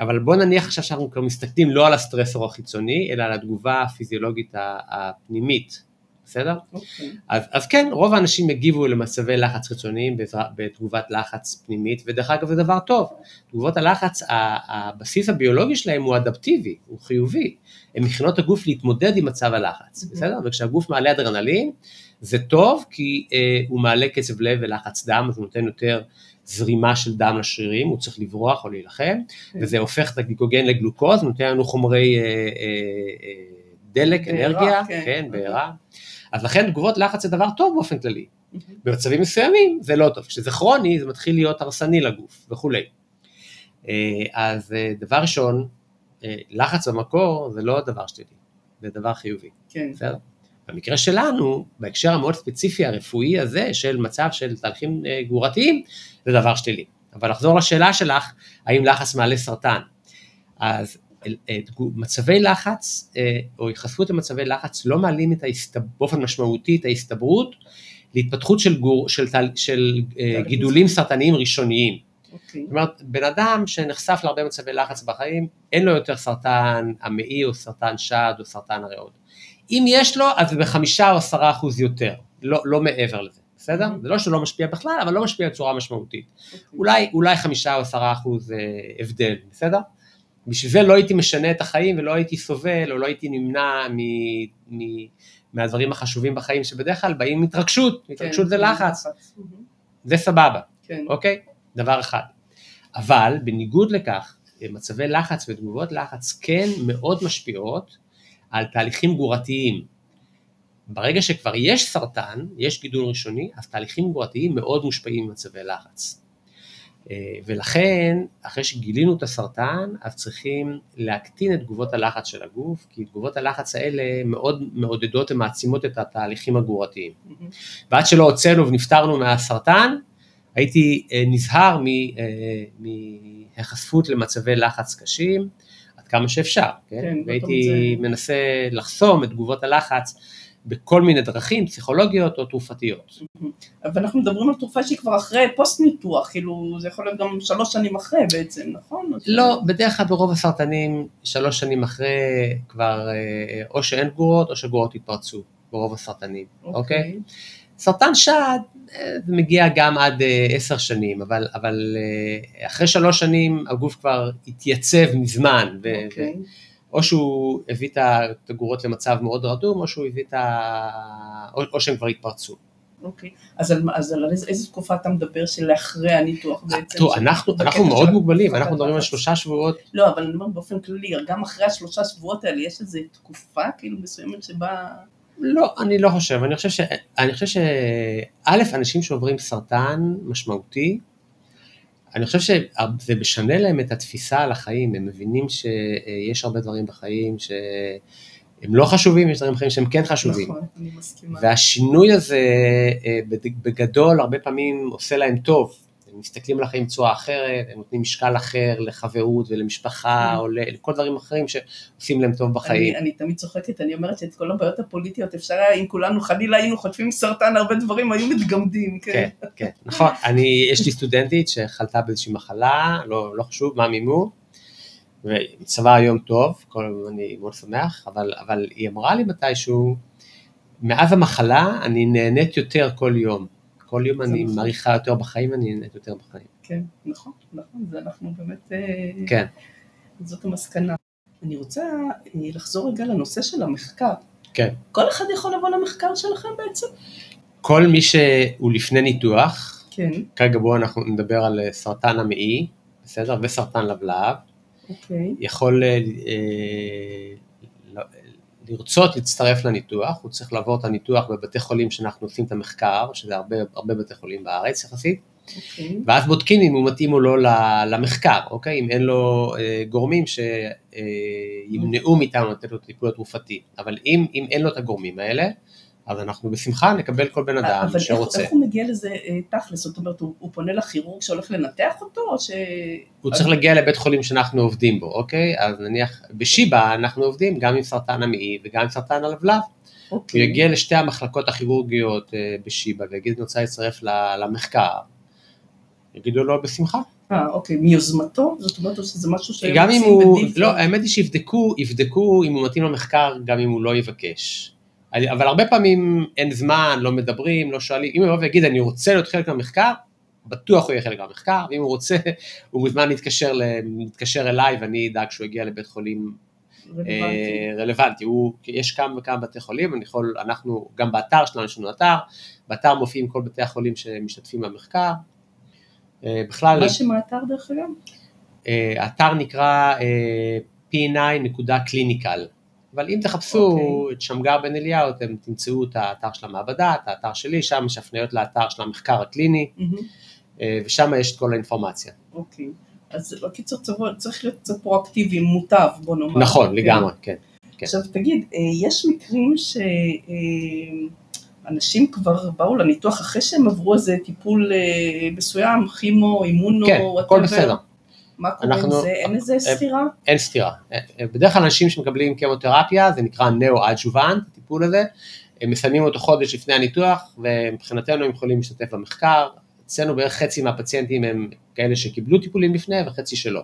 אבל בוא נניח עכשיו שאנחנו כבר מסתכלים לא על הסטרסור החיצוני, אלא על התגובה הפיזיולוגית הפנימית, בסדר? Okay. אז, אז כן, רוב האנשים יגיבו למצבי לחץ חיצוניים בתגובת לחץ פנימית, ודרך אגב זה דבר טוב. תגובות הלחץ, הבסיס הביולוגי שלהם הוא אדפטיבי, הוא חיובי. הם מכינות הגוף להתמודד עם מצב הלחץ, mm-hmm. בסדר? וכשהגוף מעלה אדרנלין, זה טוב כי אה, הוא מעלה קצב לב ולחץ דם, אז הוא נותן יותר זרימה של דם לשרירים, הוא צריך לברוח או להילחם, okay. וזה הופך את הגליקוגן לגלוקוז, נותן לנו חומרי אה, אה, אה, דלק, בעירה, אנרגיה, כן, כן בעירה. Okay. אז לכן תגובות לחץ זה דבר טוב באופן כללי, mm-hmm. במצבים מסוימים זה לא טוב, כשזה כרוני זה מתחיל להיות הרסני לגוף וכו'. אה, אז אה, דבר ראשון, אה, לחץ במקור זה לא דבר שלילי, זה דבר חיובי, okay. בסדר? במקרה שלנו, בהקשר המאוד ספציפי הרפואי הזה, של מצב של תהליכים גורתיים, זה דבר שלילי. אבל לחזור לשאלה שלך, האם לחץ מעלה סרטן? אז מצבי לחץ, או יחשפות למצבי לחץ, לא מעלים את ההסתב... באופן משמעותי את ההסתברות, להתפתחות של, גור... של, תל... של גידולים סרטניים ראשוניים. זאת אומרת, בן אדם שנחשף להרבה מצבי לחץ בחיים, אין לו יותר סרטן המעי או סרטן שד או סרטן הריאות. אם יש לו, אז זה בחמישה או עשרה אחוז יותר, לא, לא מעבר לזה, בסדר? זה לא שלא משפיע בכלל, אבל לא משפיע בצורה משמעותית. אולי, אולי חמישה או עשרה אחוז הבדל, בסדר? בשביל זה לא הייתי משנה את החיים ולא הייתי סובל, או לא הייתי נמנע מ, מ, מהדברים החשובים בחיים שבדרך כלל באים מתרגשות, מתרגשות זה לחץ. זה סבבה, אוקיי? דבר אחד. אבל בניגוד לכך, מצבי לחץ ותגובות לחץ כן מאוד משפיעות על תהליכים גורתיים. ברגע שכבר יש סרטן, יש גידול ראשוני, אז תהליכים גורתיים מאוד מושפעים ממצבי לחץ. ולכן, אחרי שגילינו את הסרטן, אז צריכים להקטין את תגובות הלחץ של הגוף, כי תגובות הלחץ האלה מאוד מעודדות ומעצימות את התהליכים הגורתיים. ועד שלא הוצאנו ונפטרנו מהסרטן, הייתי נזהר מהחשפות למצבי לחץ קשים, עד כמה שאפשר, כן? והייתי מנסה לחסום את תגובות הלחץ בכל מיני דרכים, פסיכולוגיות או תרופתיות. אבל אנחנו מדברים על תרופה שהיא כבר אחרי פוסט ניתוח, כאילו זה יכול להיות גם שלוש שנים אחרי בעצם, נכון? לא, בדרך כלל ברוב הסרטנים, שלוש שנים אחרי כבר או שאין גורות או שגורות התפרצו, ברוב הסרטנים, אוקיי? סרטן שד מגיע גם עד עשר שנים, אבל, אבל אחרי שלוש שנים הגוף כבר התייצב מזמן, ו- okay. או שהוא הביא את הגורות למצב מאוד רדום, או, שהוא הביא את ה... או, או שהם כבר התפרצו. אוקיי, אז על איזה תקופה אתה מדבר שלאחרי הניתוח בעצם? אנחנו מאוד מוגבלים, אנחנו מדברים על שלושה שבועות. לא, אבל אני אומר באופן כללי, גם אחרי השלושה שבועות האלה, יש איזו תקופה כאילו מסוימת שבה... לא, אני לא חושב, אני חושב ש... אני חושב ש... א', אנשים שעוברים סרטן משמעותי, אני חושב שזה משנה להם את התפיסה על החיים, הם מבינים שיש הרבה דברים בחיים ש... הם לא חשובים, יש דברים חיים שהם כן חשובים. נכון, אני מסכימה. והשינוי הזה בגדול הרבה פעמים עושה להם טוב. הם מסתכלים על החיים צורה אחרת, הם נותנים משקל אחר לחברות ולמשפחה, או לכל דברים אחרים שעושים להם טוב בחיים. אני תמיד צוחקת, אני אומרת שאת כל הבעיות הפוליטיות אפשר, אם כולנו חלילה היינו חוטפים סרטן, הרבה דברים היו מתגמדים. כן, כן, נכון. יש לי סטודנטית שחלתה באיזושהי מחלה, לא חשוב, מה מימו, וצבא היום טוב, כל, אני מאוד שמח, אבל, אבל היא אמרה לי מתישהו, מאז המחלה אני נהנית יותר כל יום, כל יום אני נכון. מעריכה יותר בחיים, אני נהנית יותר בחיים. כן, נכון, נכון, זה אנחנו באמת, כן. זאת המסקנה. אני רוצה לחזור רגע לנושא של המחקר. כן. כל אחד יכול לבוא למחקר שלכם בעצם? כל מי שהוא לפני ניתוח, כן. כרגע בו אנחנו נדבר על סרטן המעי, בסדר, וסרטן לבלב, Okay. יכול אה, לרצות להצטרף לניתוח, הוא צריך לעבור את הניתוח בבתי חולים שאנחנו עושים את המחקר, שזה הרבה, הרבה בתי חולים בארץ יחסית, okay. ואז בודקים אם הוא מתאים או לא למחקר, אוקיי? אם אין לו אה, גורמים שימנעו אה, מאיתנו לתת לו טיפול תרופתי, אבל אם, אם אין לו את הגורמים האלה, אז אנחנו בשמחה נקבל כל בן אדם שרוצה. אבל איך הוא מגיע לזה תכלס? זאת אומרת, הוא פונה לכירורג שהולך לנתח אותו, או ש... הוא צריך להגיע לבית חולים שאנחנו עובדים בו, אוקיי? אז נניח, בשיבא אנחנו עובדים גם עם סרטן המעי וגם עם סרטן הלבלב. הוא יגיע לשתי המחלקות הכירורגיות בשיבא, ויגיד, אני רוצה להצטרף למחקר. יגידו לו בשמחה. אה, אוקיי, מיוזמתו? זאת אומרת, שזה משהו שהם עושים בדיוק? לא, האמת היא שיבדקו אם הוא מתאים למחקר, גם אם הוא לא יבקש. אבל הרבה פעמים אין זמן, לא מדברים, לא שואלים, אם הוא יבוא ויגיד, אני רוצה להיות חלק מהמחקר, בטוח הוא יהיה חלק מהמחקר, ואם הוא רוצה, הוא מוזמן להתקשר, להתקשר אליי, ואני אדאג שהוא יגיע לבית חולים רלוונטי, רלוונטי. הוא, יש כמה וכמה בתי חולים, אני יכול, אנחנו, גם באתר שלנו, יש לנו אתר, באתר מופיעים כל בתי החולים שמשתתפים במחקר, בכלל... מה שמה אתר דרך אגב? האתר נקרא פי אן איי נקודה קליניקל, אבל אם תחפשו okay. את שמגר בן אליהו, אתם תמצאו את האתר של המעבדה, את האתר שלי, שם יש הפניות לאתר של המחקר הקליני, mm-hmm. ושם יש את כל האינפורמציה. אוקיי, okay. אז בקיצור צריך להיות קצת פרואקטיבי, מוטב, בוא נאמר. נכון, okay. לגמרי, כן. כן. עכשיו תגיד, יש מקרים שאנשים כבר באו לניתוח אחרי שהם עברו איזה טיפול מסוים, כימו, אימונו, כן, או הכל בסדר. מה קורה עם זה? אין איזה סתירה? אין סתירה. בדרך כלל אנשים שמקבלים כימותרפיה, זה נקרא נאו-אג'וונט, הטיפול הזה, הם מסיימים אותו חודש לפני הניתוח, ומבחינתנו הם יכולים להשתתף במחקר, אצלנו בערך חצי מהפציינטים הם כאלה שקיבלו טיפולים לפני, וחצי שלא.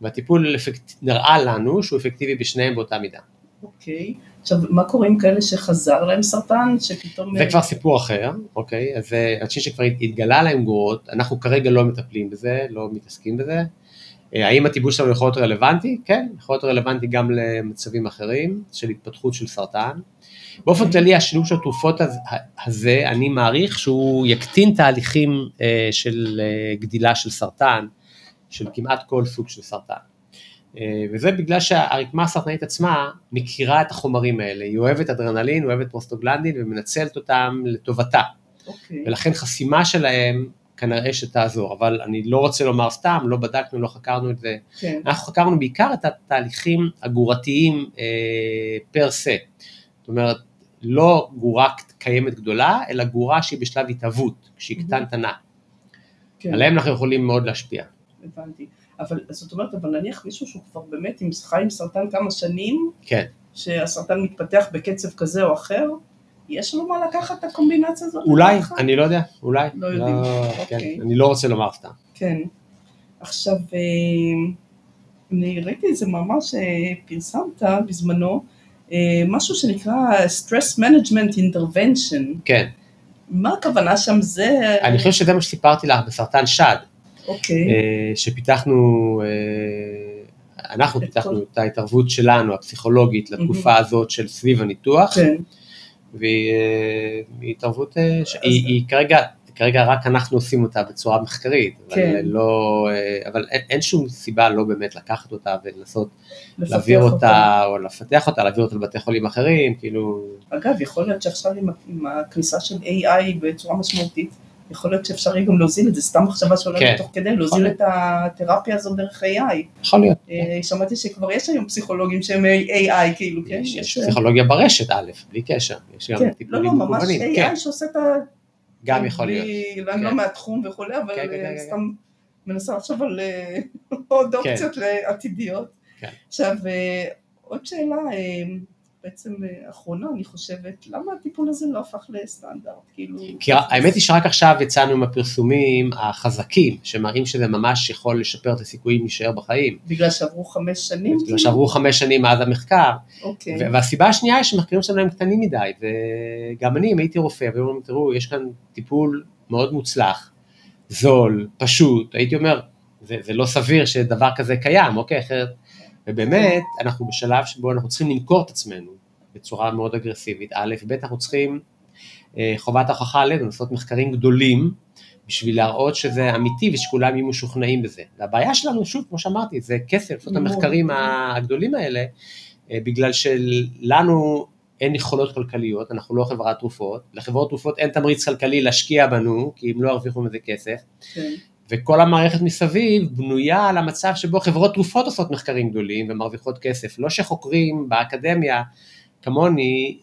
והטיפול נראה לנו שהוא אפקטיבי בשניהם באותה מידה. אוקיי. עכשיו, מה קורה עם כאלה שחזר להם סרטן, שפתאום... זה כבר סיפור אחר, אוקיי, אז אנשים שכבר התגלה להם גרורות, אנחנו כרגע לא מטפלים בזה, לא מתעסקים בזה, האם הטיפול שלנו יכול להיות רלוונטי? כן, יכול להיות רלוונטי גם למצבים אחרים, של התפתחות של סרטן, באופן כללי, השילוב של התרופות הזה, אני מעריך שהוא יקטין תהליכים של גדילה של סרטן, של כמעט כל סוג של סרטן. וזה בגלל שהרקמה הסרטנית עצמה מכירה את החומרים האלה, היא אוהבת אדרנלין, אוהבת פרוסטוגלנדין ומנצלת אותם לטובתה, okay. ולכן חסימה שלהם כנראה שתעזור, אבל אני לא רוצה לומר סתם, לא בדקנו, לא חקרנו את זה, okay. אנחנו חקרנו בעיקר את התהליכים הגורתיים אה, פר סט, זאת אומרת לא גורה קיימת גדולה, אלא גורה שהיא בשלב התאבות, כשהיא mm-hmm. קטנטנה, okay. עליהם אנחנו יכולים מאוד להשפיע. הבנתי. אבל, זאת אומרת, אבל נניח מישהו שהוא כבר באמת חי עם סרטן כמה שנים, כן. שהסרטן מתפתח בקצב כזה או אחר, יש לו מה לקחת את הקומבינציה הזאת? אולי, לקחת? אני לא יודע, אולי. לא, לא יודעים. כן, אוקיי. אני לא רוצה לומר אותה. כן. עכשיו, אני ראיתי איזה מאמר שפרסמת בזמנו, משהו שנקרא Stress Management Intervention. כן. מה הכוונה שם זה? אני חושב שזה מה שסיפרתי לך בסרטן שד. אוקיי. שפיתחנו, אנחנו פיתחנו את ההתערבות שלנו, הפסיכולוגית, לתקופה הזאת של סביב הניתוח, והיא התערבות, היא כרגע רק אנחנו עושים אותה בצורה מחקרית, אבל אין שום סיבה לא באמת לקחת אותה ולנסות להעביר אותה, או לפתח אותה, להעביר אותה לבתי חולים אחרים, כאילו... אגב, יכול להיות שעכשיו עם הכניסה של איי איי בצורה משמעותית, יכול להיות שאפשר גם להוזיל את זה, סתם מחשבה שעולה מתוך כדי, להוזיל את התרפיה הזאת דרך איי איי. יכול להיות. שמעתי שכבר יש היום פסיכולוגים שהם איי איי, כאילו, כן? יש פסיכולוגיה ברשת, א', בלי קשר. יש גם טיפולים מגוונים. לא, לא, ממש איי איי שעושה את ה... גם יכול להיות. לא מהתחום וכו', אבל סתם מנסה עכשיו על עוד אופציות לעתידיות. עכשיו, עוד שאלה, בעצם אחרונה, אני חושבת, למה הטיפול הזה לא הפך לסטנדרט? כאילו... כי האמת היא שרק עכשיו יצאנו עם הפרסומים החזקים, שמראים שזה ממש יכול לשפר את הסיכויים להישאר בחיים. בגלל שעברו חמש שנים? בגלל שעברו חמש שנים מאז המחקר. אוקיי. והסיבה השנייה היא שמחקרים שלנו הם קטנים מדי, וגם אני, אם הייתי רופא, והיו אומרים, תראו, יש כאן טיפול מאוד מוצלח, זול, פשוט, הייתי אומר, זה, זה לא סביר שדבר כזה קיים, אוקיי, אחרת, ובאמת אנחנו בשלב שבו אנחנו צריכים למכור את עצמנו בצורה מאוד אגרסיבית, א', ב', אנחנו צריכים חובת ההוכחה עלינו, לעשות מחקרים גדולים, בשביל להראות שזה אמיתי ושכולם יהיו משוכנעים בזה. והבעיה שלנו, שוב, כמו שאמרתי, זה כסף, לעשות המחקרים הגדולים האלה, בגלל שלנו אין יכולות כלכליות, אנחנו לא חברת תרופות, לחברות תרופות אין תמריץ כלכלי להשקיע בנו, כי אם לא הרוויחו מזה כסף, וכל המערכת מסביב בנויה על המצב שבו חברות תרופות עושות מחקרים גדולים ומרוויחות כסף, לא שחוקרים באקדמיה כמוני,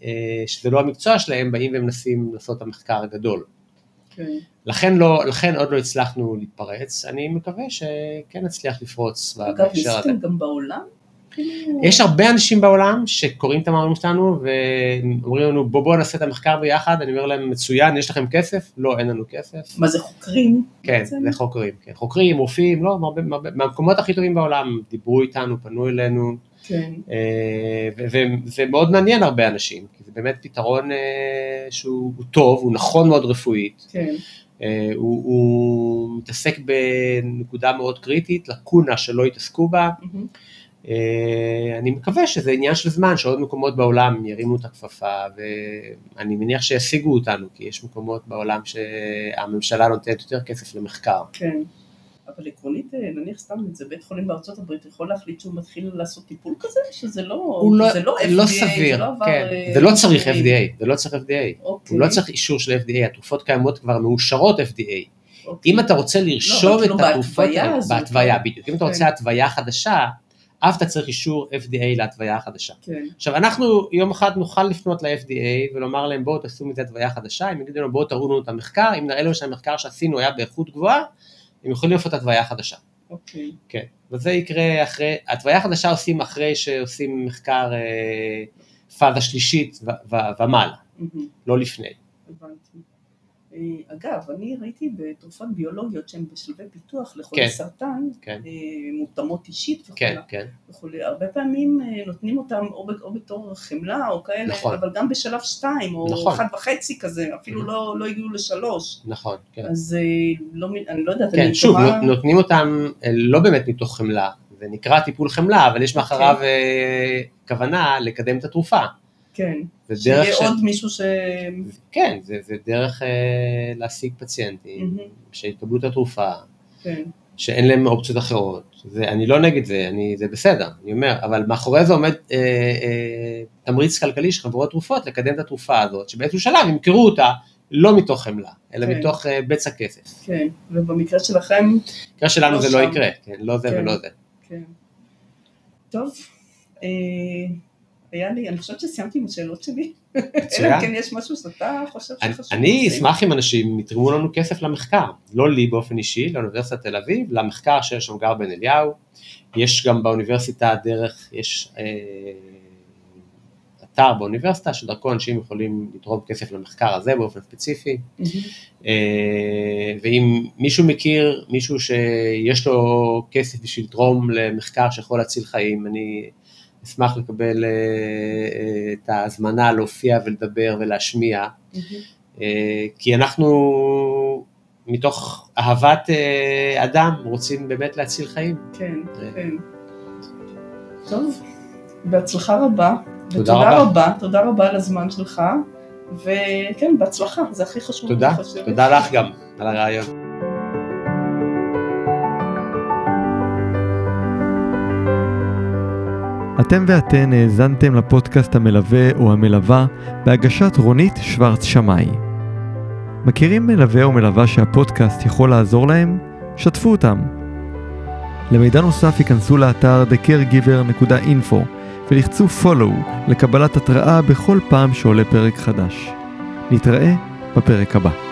שזה לא המקצוע שלהם, באים ומנסים לעשות את המחקר הגדול. Okay. לכן, לא, לכן עוד לא הצלחנו להתפרץ, אני מקווה שכן נצליח לפרוץ. אגב, ניסיתם גם בעולם? יש הרבה אנשים בעולם שקוראים את המאמרים שלנו ואומרים לנו בוא בוא נעשה את המחקר ביחד, אני אומר להם מצוין, יש לכם כסף? לא, אין לנו כסף. מה זה חוקרים? כן, זה חוקרים, כן. חוקרים, רופאים, לא, מהמקומות הכי טובים בעולם, דיברו איתנו, פנו אלינו, וזה מאוד מעניין הרבה אנשים, כי זה באמת פתרון שהוא טוב, הוא נכון מאוד רפואית, כן. הוא, הוא מתעסק בנקודה מאוד קריטית, לקונה שלא התעסקו בה, אני מקווה שזה עניין של זמן, שעוד מקומות בעולם ירימו את הכפפה, ואני מניח שישיגו אותנו, כי יש מקומות בעולם שהממשלה נותנת יותר כסף למחקר. כן, אבל עקרונית, נניח סתם, זה בית חולים בארצות הברית, יכול להחליט שהוא מתחיל לעשות טיפול כזה, שזה לא סביר, זה לא צריך אף די איי, זה לא צריך אף די איי, הוא לא צריך אישור של אף די איי, התרופות קיימות כבר מאושרות אף די איי, אם אתה רוצה לרשום את התרופות, בהתוויה, בדיוק, אם אתה רוצה התוויה חדשה, אף אתה צריך אישור אף די איי להתוויה החדשה. כן. עכשיו, אנחנו יום אחד נוכל לפנות ל-אף די איי ולומר להם, בואו תעשו מזה התוויה חדשה, הם יגידו לנו, בואו תראו לנו את המחקר, אם נראה לנו שהמחקר שעשינו היה באיכות גבוהה, הם יכולים לפנות התוויה חדשה. אוקיי. כן. וזה יקרה אחרי, התוויה חדשה עושים אחרי שעושים מחקר אה, פאזה שלישית ו- ו- ומעלה, mm-hmm. לא לפני. הבנתי. אגב, אני ראיתי בתרופות ביולוגיות שהן בשלבי פיתוח לחולי כן, סרטן, כן. מותאמות אישית וכו'. כן, כן. וכולי. הרבה פעמים נותנים אותם או, או בתור חמלה או כאלה, נכון. אבל גם בשלב שתיים או נכון. אחד וחצי כזה, אפילו נכון. לא, לא הגיעו לשלוש. נכון, כן. אז לא, אני לא יודעת, כן, אני שוב, תורה... נותנים אותם לא באמת מתוך חמלה, זה נקרא טיפול חמלה, אבל יש מאחריו כן. כוונה לקדם את התרופה. כן, שיהיה ש... עוד מישהו ש... כן, זה, זה דרך אה, להשיג פציינטים, mm-hmm. שיקבלו את התרופה, כן. שאין להם אופציות אחרות, זה, אני לא נגד זה, אני, זה בסדר, אני אומר, אבל מאחורי זה עומד אה, אה, תמריץ כלכלי של חברות תרופות לקדם את התרופה הזאת, שבאיזשהו שלב הם קראו אותה, לא מתוך חמלה, אלא כן. מתוך אה, בצע כסף. כן, ובמקרה שלכם... במקרה שלנו לא זה שם. לא יקרה, כן, לא זה כן. ולא זה. כן. טוב, אה... היה לי, אני חושבת שסיימתי עם השאלות שלי, אלא כן יש משהו שאתה חושב שחשוב. אני אשמח אם אנשים יתרמו לנו כסף למחקר, לא לי באופן אישי, לאוניברסיטת תל אביב, למחקר של שמגר בן אליהו, יש גם באוניברסיטה דרך, יש אתר באוניברסיטה, שדרכו אנשים יכולים לתרום כסף למחקר הזה באופן ספציפי, ואם מישהו מכיר, מישהו שיש לו כסף בשביל לתרום למחקר שיכול להציל חיים, אני... אשמח לקבל את ההזמנה להופיע ולדבר ולהשמיע, כי אנחנו מתוך אהבת אדם רוצים באמת להציל חיים. כן, כן. טוב, בהצלחה רבה. תודה רבה. תודה רבה על הזמן שלך, וכן, בהצלחה, זה הכי חשוב. תודה, תודה לך גם על הרעיון. אתם ואתן האזנתם לפודקאסט המלווה או המלווה בהגשת רונית שוורץ שמאי. מכירים מלווה או מלווה שהפודקאסט יכול לעזור להם? שתפו אותם. למידע נוסף ייכנסו לאתר דה קייר גיבר דוט אינפו ולחצו follow לקבלת התראה בכל פעם שעולה פרק חדש. נתראה בפרק הבא.